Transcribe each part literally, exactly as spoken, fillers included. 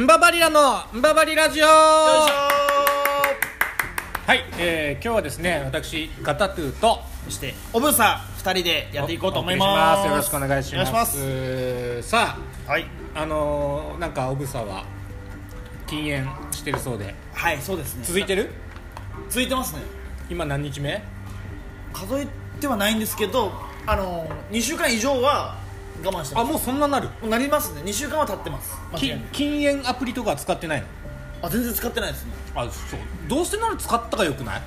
んばばりらのんばばりラジオ。よいしょ。はい、えー、今日はですね、私ガタトゥーとそしておぶさふたりでやっていこうと思います。よろしくお願いします。よろしくお願いします。さあ、はい、あのー、なんかおぶさは禁煙してるそうで。はい、そうですね。続いてる？続いてますね。今何日目？数えてはないんですけど、あのー、にしゅうかん以上は我慢してます。あ、もうそんななる？なりますね。にしゅうかんは経ってます。禁煙アプリとか使ってないの？あ、全然使ってないですね。あ、そう。どうせなら使ったがよくない？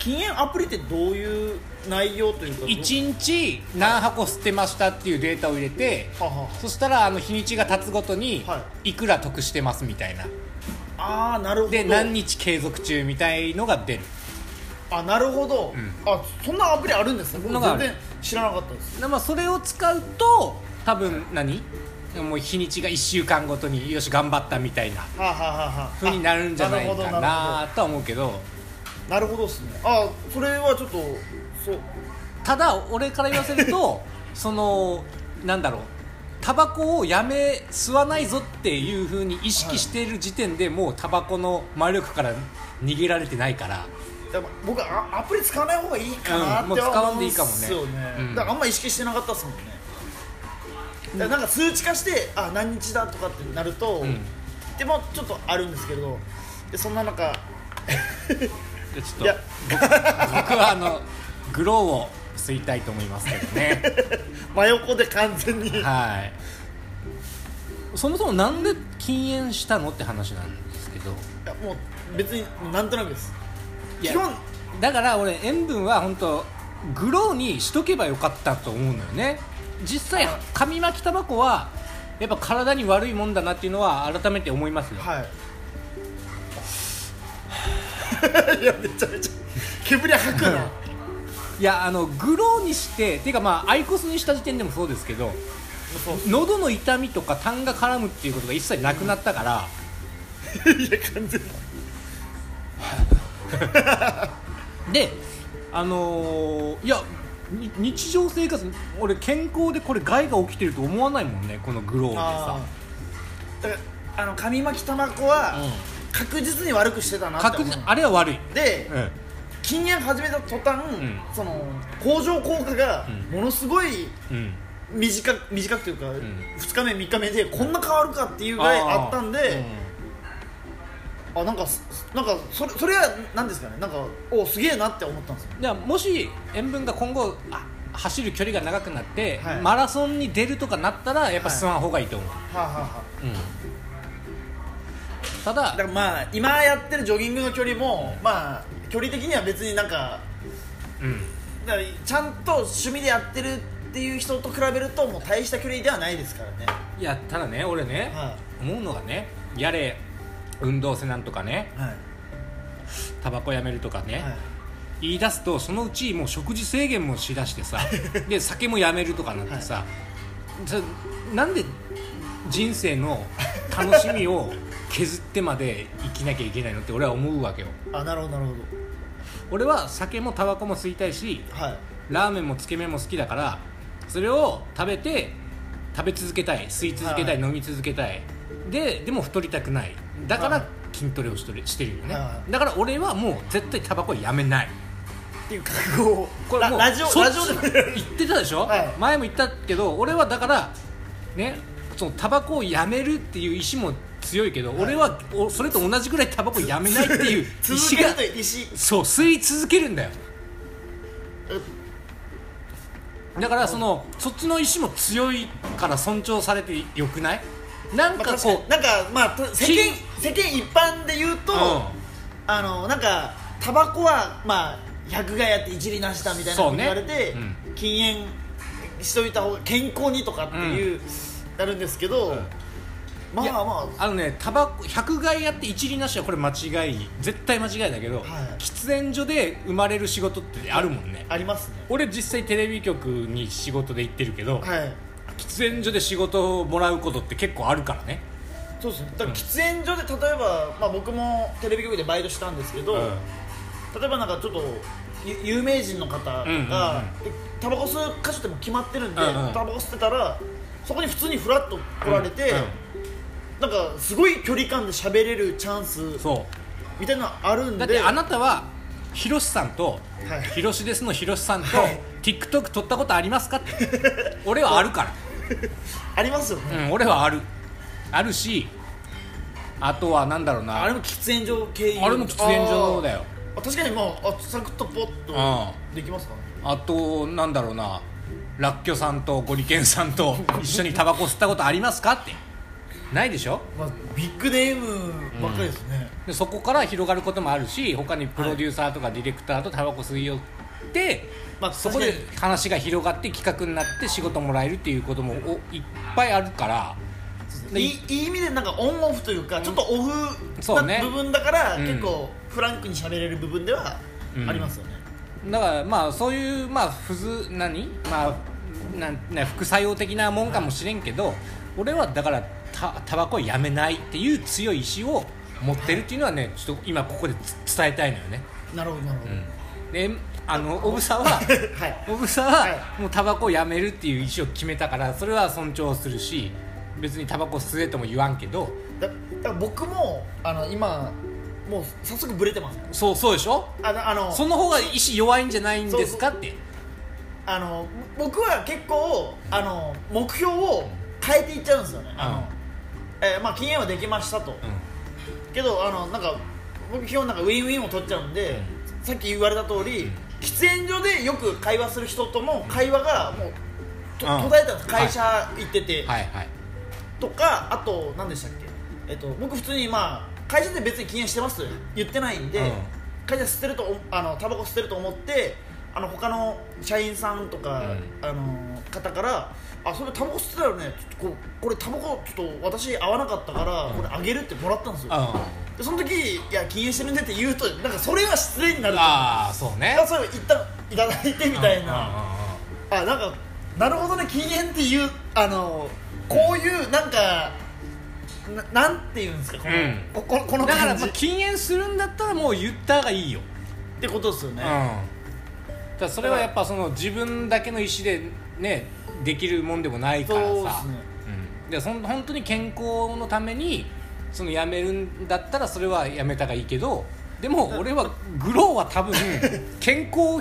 禁煙アプリってどういう内容というか、いちにち何箱捨てましたっていうデータを入れて、はい、そしたらあの日にちが経つごとにいくら得してますみたいな、はい、あー、なるほど。で、何日継続中みたいのが出る。あ、なるほど、うん、あ、そんなアプリあるんですね。僕全然知らなかったです。で、まあ、それを使うと多分何もう日にちがいっしゅうかんごとによし頑張ったみたいな風になるんじゃないかなとは思うけど。なるほどですね。あ、それはちょっとそう。ただ俺から言わせるとそのなんだろう、タバコをやめ吸わないぞっていう風に意識している時点で、はい、もうタバコの魔力から逃げられてないから、僕はアプリ使わない方がいいかなって、うん、もう使わんでいいかもね。そうね、うん、だからあんま意識してなかったですもんね、うん、だからなんか数値化してあ何日だとかってなると、うん、でもちょっとあるんですけど、でそんな中ちょっと 僕, 僕はあのグローを吸いたいと思いますけどね真横で完全に、はい。そもそもなんで禁煙したのって話なんですけど、いやもう別になんとなくです。いや、基本だから俺塩分は本当グローにしとけばよかったと思うのよね。実際紙巻きタバコはやっぱ体に悪いもんだなっていうのは改めて思いますよ、はい。いや、めちゃめちゃ煙吐くな。いや、あのグローにしてていうか、まあアイコスにした時点でもそうですけど、喉の痛みとか痰が絡むっていうことが一切なくなったから、うん、いや完全で、あのー、いや日常生活俺健康でこれ害が起きてると思わないもんね、このグローでさ。だからあの紙巻きタバコは、うん、確実に悪くしてたなって思う。あれは悪いで、うん、禁煙始めた途端、うん、その向上効果がものすごい短、うん、短くというか、うん、ふつかめみっかめでこんな変わるかっていうぐらいあったんで、あ、うん、あ、なんか、なんかそれ、それは何ですかね、なんかおすげえなって思ったんですよ。いや、もし塩分が今後あ走る距離が長くなって、はい、マラソンに出るとかなったらやっぱ吸わん方がいいと思う、はい、はあ、はは、うん。た だ, だからまあ今やってるジョギングの距離も、まあ距離的には別になんか、うん、だからちゃんと趣味でやってるっていう人と比べるともう大した距離ではないですからね。いや、ただね、俺ね、はい、思うのがね、やれ運動せなんとかね、はい、タバコやめるとかね、はい、言い出すとそのうちもう食事制限もしだしてさで酒もやめるとかなってさ、はい、なんで人生の楽しみを削ってまで生きなきゃいけないのって俺は思うわけよ。あ、なるほどなるほど。俺は酒もタバコも吸いたいし、はい、ラーメンもつけ麺も好きだから、それを食べて食べ続けたい、吸い続けたい、はい、飲み続けたい、ででも太りたくない、だから筋トレをしとる、してるよね、はい、だから俺はもう絶対タバコやめないっていう覚悟を、これもうラジオで言ってたでしょ、はい、前も言ったけど、俺はだからね、そのタバコをやめるっていう意思も強いけど、はい、俺はそれと同じぐらいタバコやめないっていう意志が、そう吸い続けるんだよ。だからそのそっちの意志も強いから尊重されてよくない？なんかこう、なんかまあ世間世間一般で言うと、うん、あのなんかタバコはまあ百害あって一理なしだみたいなこと言われて、ね、うん、禁煙しといた方が健康にとかっていう、うん、なるんですけど。うん、まあまあ、あのね、タバコ百害あって一理なしはこれ間違い、絶対間違いだけど、はい、喫煙所で生まれる仕事ってあるもんね。ありますね。俺実際テレビ局に仕事で行ってるけど、はい、喫煙所で仕事をもらうことって結構あるからね。そうですね。だから喫煙所で例えば、まあ、僕もテレビ局でバイトしたんですけど、うん、例えばなんかちょっと有名人の方が、うんうんうん、タバコ吸う箇所でも決まってるんで、うんうん、タバコ吸ってたらそこに普通にフラッと来られて、うんうん、なんかすごい距離感で喋れるチャンスみたいなのあるんで、だってあなたはひろしさんと、はい、ひろしですのひろしさんと、はい、TikTok 撮ったことありますかって俺はあるからありますよね、うん、俺はあるあるし、あとはなんだろうな、あれも喫煙所経由、あれも喫煙所だよ。あ確かに、まあ、あサクッとポッとできますかね。あとなんだろうな、ラッキョさんとゴリケンさんと一緒にタバコ吸ったことありますかってないでしょ、まあ、ビッグネームばっかりですね、うん、でそこから広がることもあるし、他にプロデューサーとかディレクターとタバコ吸い寄って、はいまあ、そこで話が広がって企画になって仕事もらえるっていうこともおいっぱいあるからい い, いい意味でなんかオンオフというか、うん、ちょっとオフな部分だから、ねうん、結構フランクに喋れる部分ではありますよね、うん、だからまあそういうまあふず何まあなんな副作用的なもんかもしれんけど、はい、俺はだからタバコをやめないっていう強い意志を持ってるっていうのはね、ちょっと今ここで伝えたいのよね。なるほどなるほど、うん、であの小房は小房はもうタバコをやめるっていう意志を決めたから、それは尊重するし、別にタバコ吸えとも言わんけど、だ, だから僕もあの今もう早速ブレてます。そうそうでしょ。あのあのその方が意志弱いんじゃないんですかって。あの僕は結構あの目標を変えていっちゃうんですよね。あの、うんえー、まあ禁煙はできましたと、うん、けどあのなんか僕基本なんかウィンウィンを取っちゃうんで、うん、さっき言われた通り、うん、喫煙所でよく会話する人とも会話がもう、うん、途絶えたんです。会社行ってて、はいはいはい、とかあと何でしたっけ、えっと、僕普通に、まあ、会社で別に禁煙してますと言ってないんで、うん、会社捨てるとあのタバコ捨てると思ってあの他の社員さんとか、うん、あの方からあそれタバコ吸ってたよねちょっと こ, これタバコちょっと私合わなかったからこれあげるってもらったんですよ、うん、でその時いや禁煙してるねって言うとなんかそれは失礼になると思う。ああそうね、それを一旦いただいてみたいな、うんうんうん、あなんかなるほどね禁煙っていうあのこういうなんか な, なんていうんですかこの、うん、こ, こ, この感じだから、まあ、禁煙するんだったらもう言った方がいいよってことですよね、うん、だそれはやっぱその自分だけの意思でねできるもんでもないからさ、そうですね、うん、で本当に健康のためにそのやめるんだったらそれはやめたがいいけど、でも俺はグローは多分健康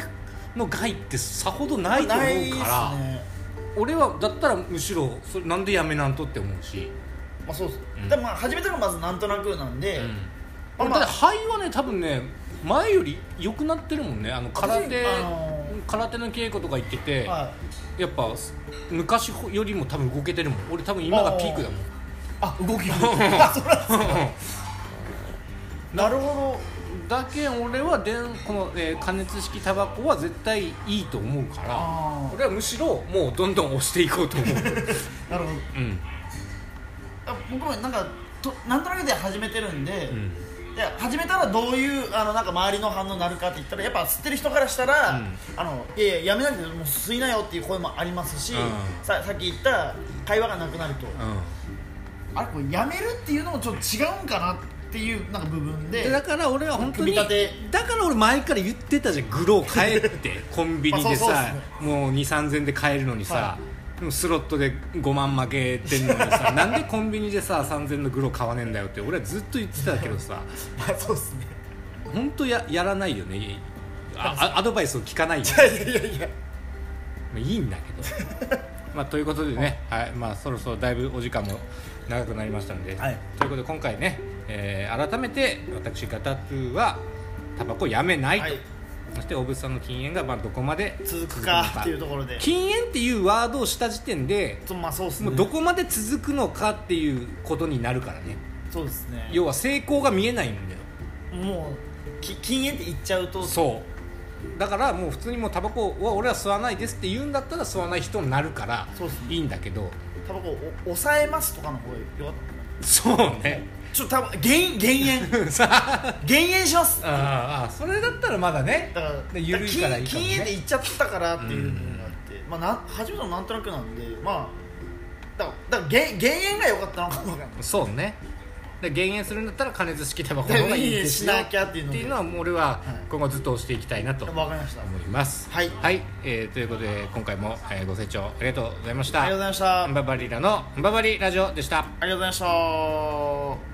の害ってさほどないと思うから俺はだったらむしろそれなんでやめなんとって思うし、まあそうです、うん、でもまあ始めたのはまずなんとなくなんで、うんまあまあ、だって肺はね多分ね前より良くなってるもんね。あの空手、あのー、空手の稽古とか行ってて、はい、やっぱ昔よりも多分動けてるもん。俺多分今がピークだもん。あ動きあそらそうなるほど。だけ俺はでこの、えー、加熱式タバコは絶対いいと思うから、俺はむしろもうどんどん押していこうと思うなるほど、うん、あ僕もなんかとなんとなくで始めてるんで、うんで始めたらどういうあのなんか周りの反応になるかって言ったらやっぱ吸ってる人からしたら、うん、あのいやいややめないでもう吸いなよっていう声もありますし、うん、さ, さっき言った会話がなくなると、うん、あれこれやめるっていうのもちょっと違うんかなっていうなんか部分 で, でだから俺は本当にだから俺前から言ってたじゃんグロー買えってコンビニでさそうそうです、ね、もう にせんさんぜん 円で買えるのにさ、はい、でもスロットでごまん負けてんのにさなんでコンビニでさ さんぜん 円のグロー買わねえんだよって俺はずっと言ってたけどさまあそうっすねほんと や, やらないよね。あアドバイスを聞かないよねいやいやいや、まあ、いいんだけどまあということでね、はいまあ、そろそろだいぶお時間も長くなりましたので、はい、ということで今回ね、えー、改めて私ガタトゥはタバコをやめないと、はい、そして小渕さんの禁煙がまあどこまで続くかっていうところで、禁煙っていうワードをした時点で、まあそうですね、もうどこまで続くのかっていうことになるからね。そうですね、要は成功が見えないんだよ。もう禁煙って言っちゃうとそうだからもう普通にもうタバコは俺は吸わないですって言うんだったら吸わない人になるからいいんだけど、ね、タバコを抑えますとかの方がよかったかな。そうねちょっと多分減塩減塩します。ああそれだったらまだねだから緩いからいいかもね。禁煙で行っちゃったからっていうのがあって、うんまあ、な初めてのなんとなくなんでまあだから減塩が良かったのかもわからない。そうねで減塩するんだったら加熱式タバコの方がいいですよっていうのはもう俺は今後ずっと押していきたいなと思います、はいはい。えー、ということで今回もご清聴ありがとうございました。ありがとうございました。ババリラのババリラジオでした。ありがとうございました。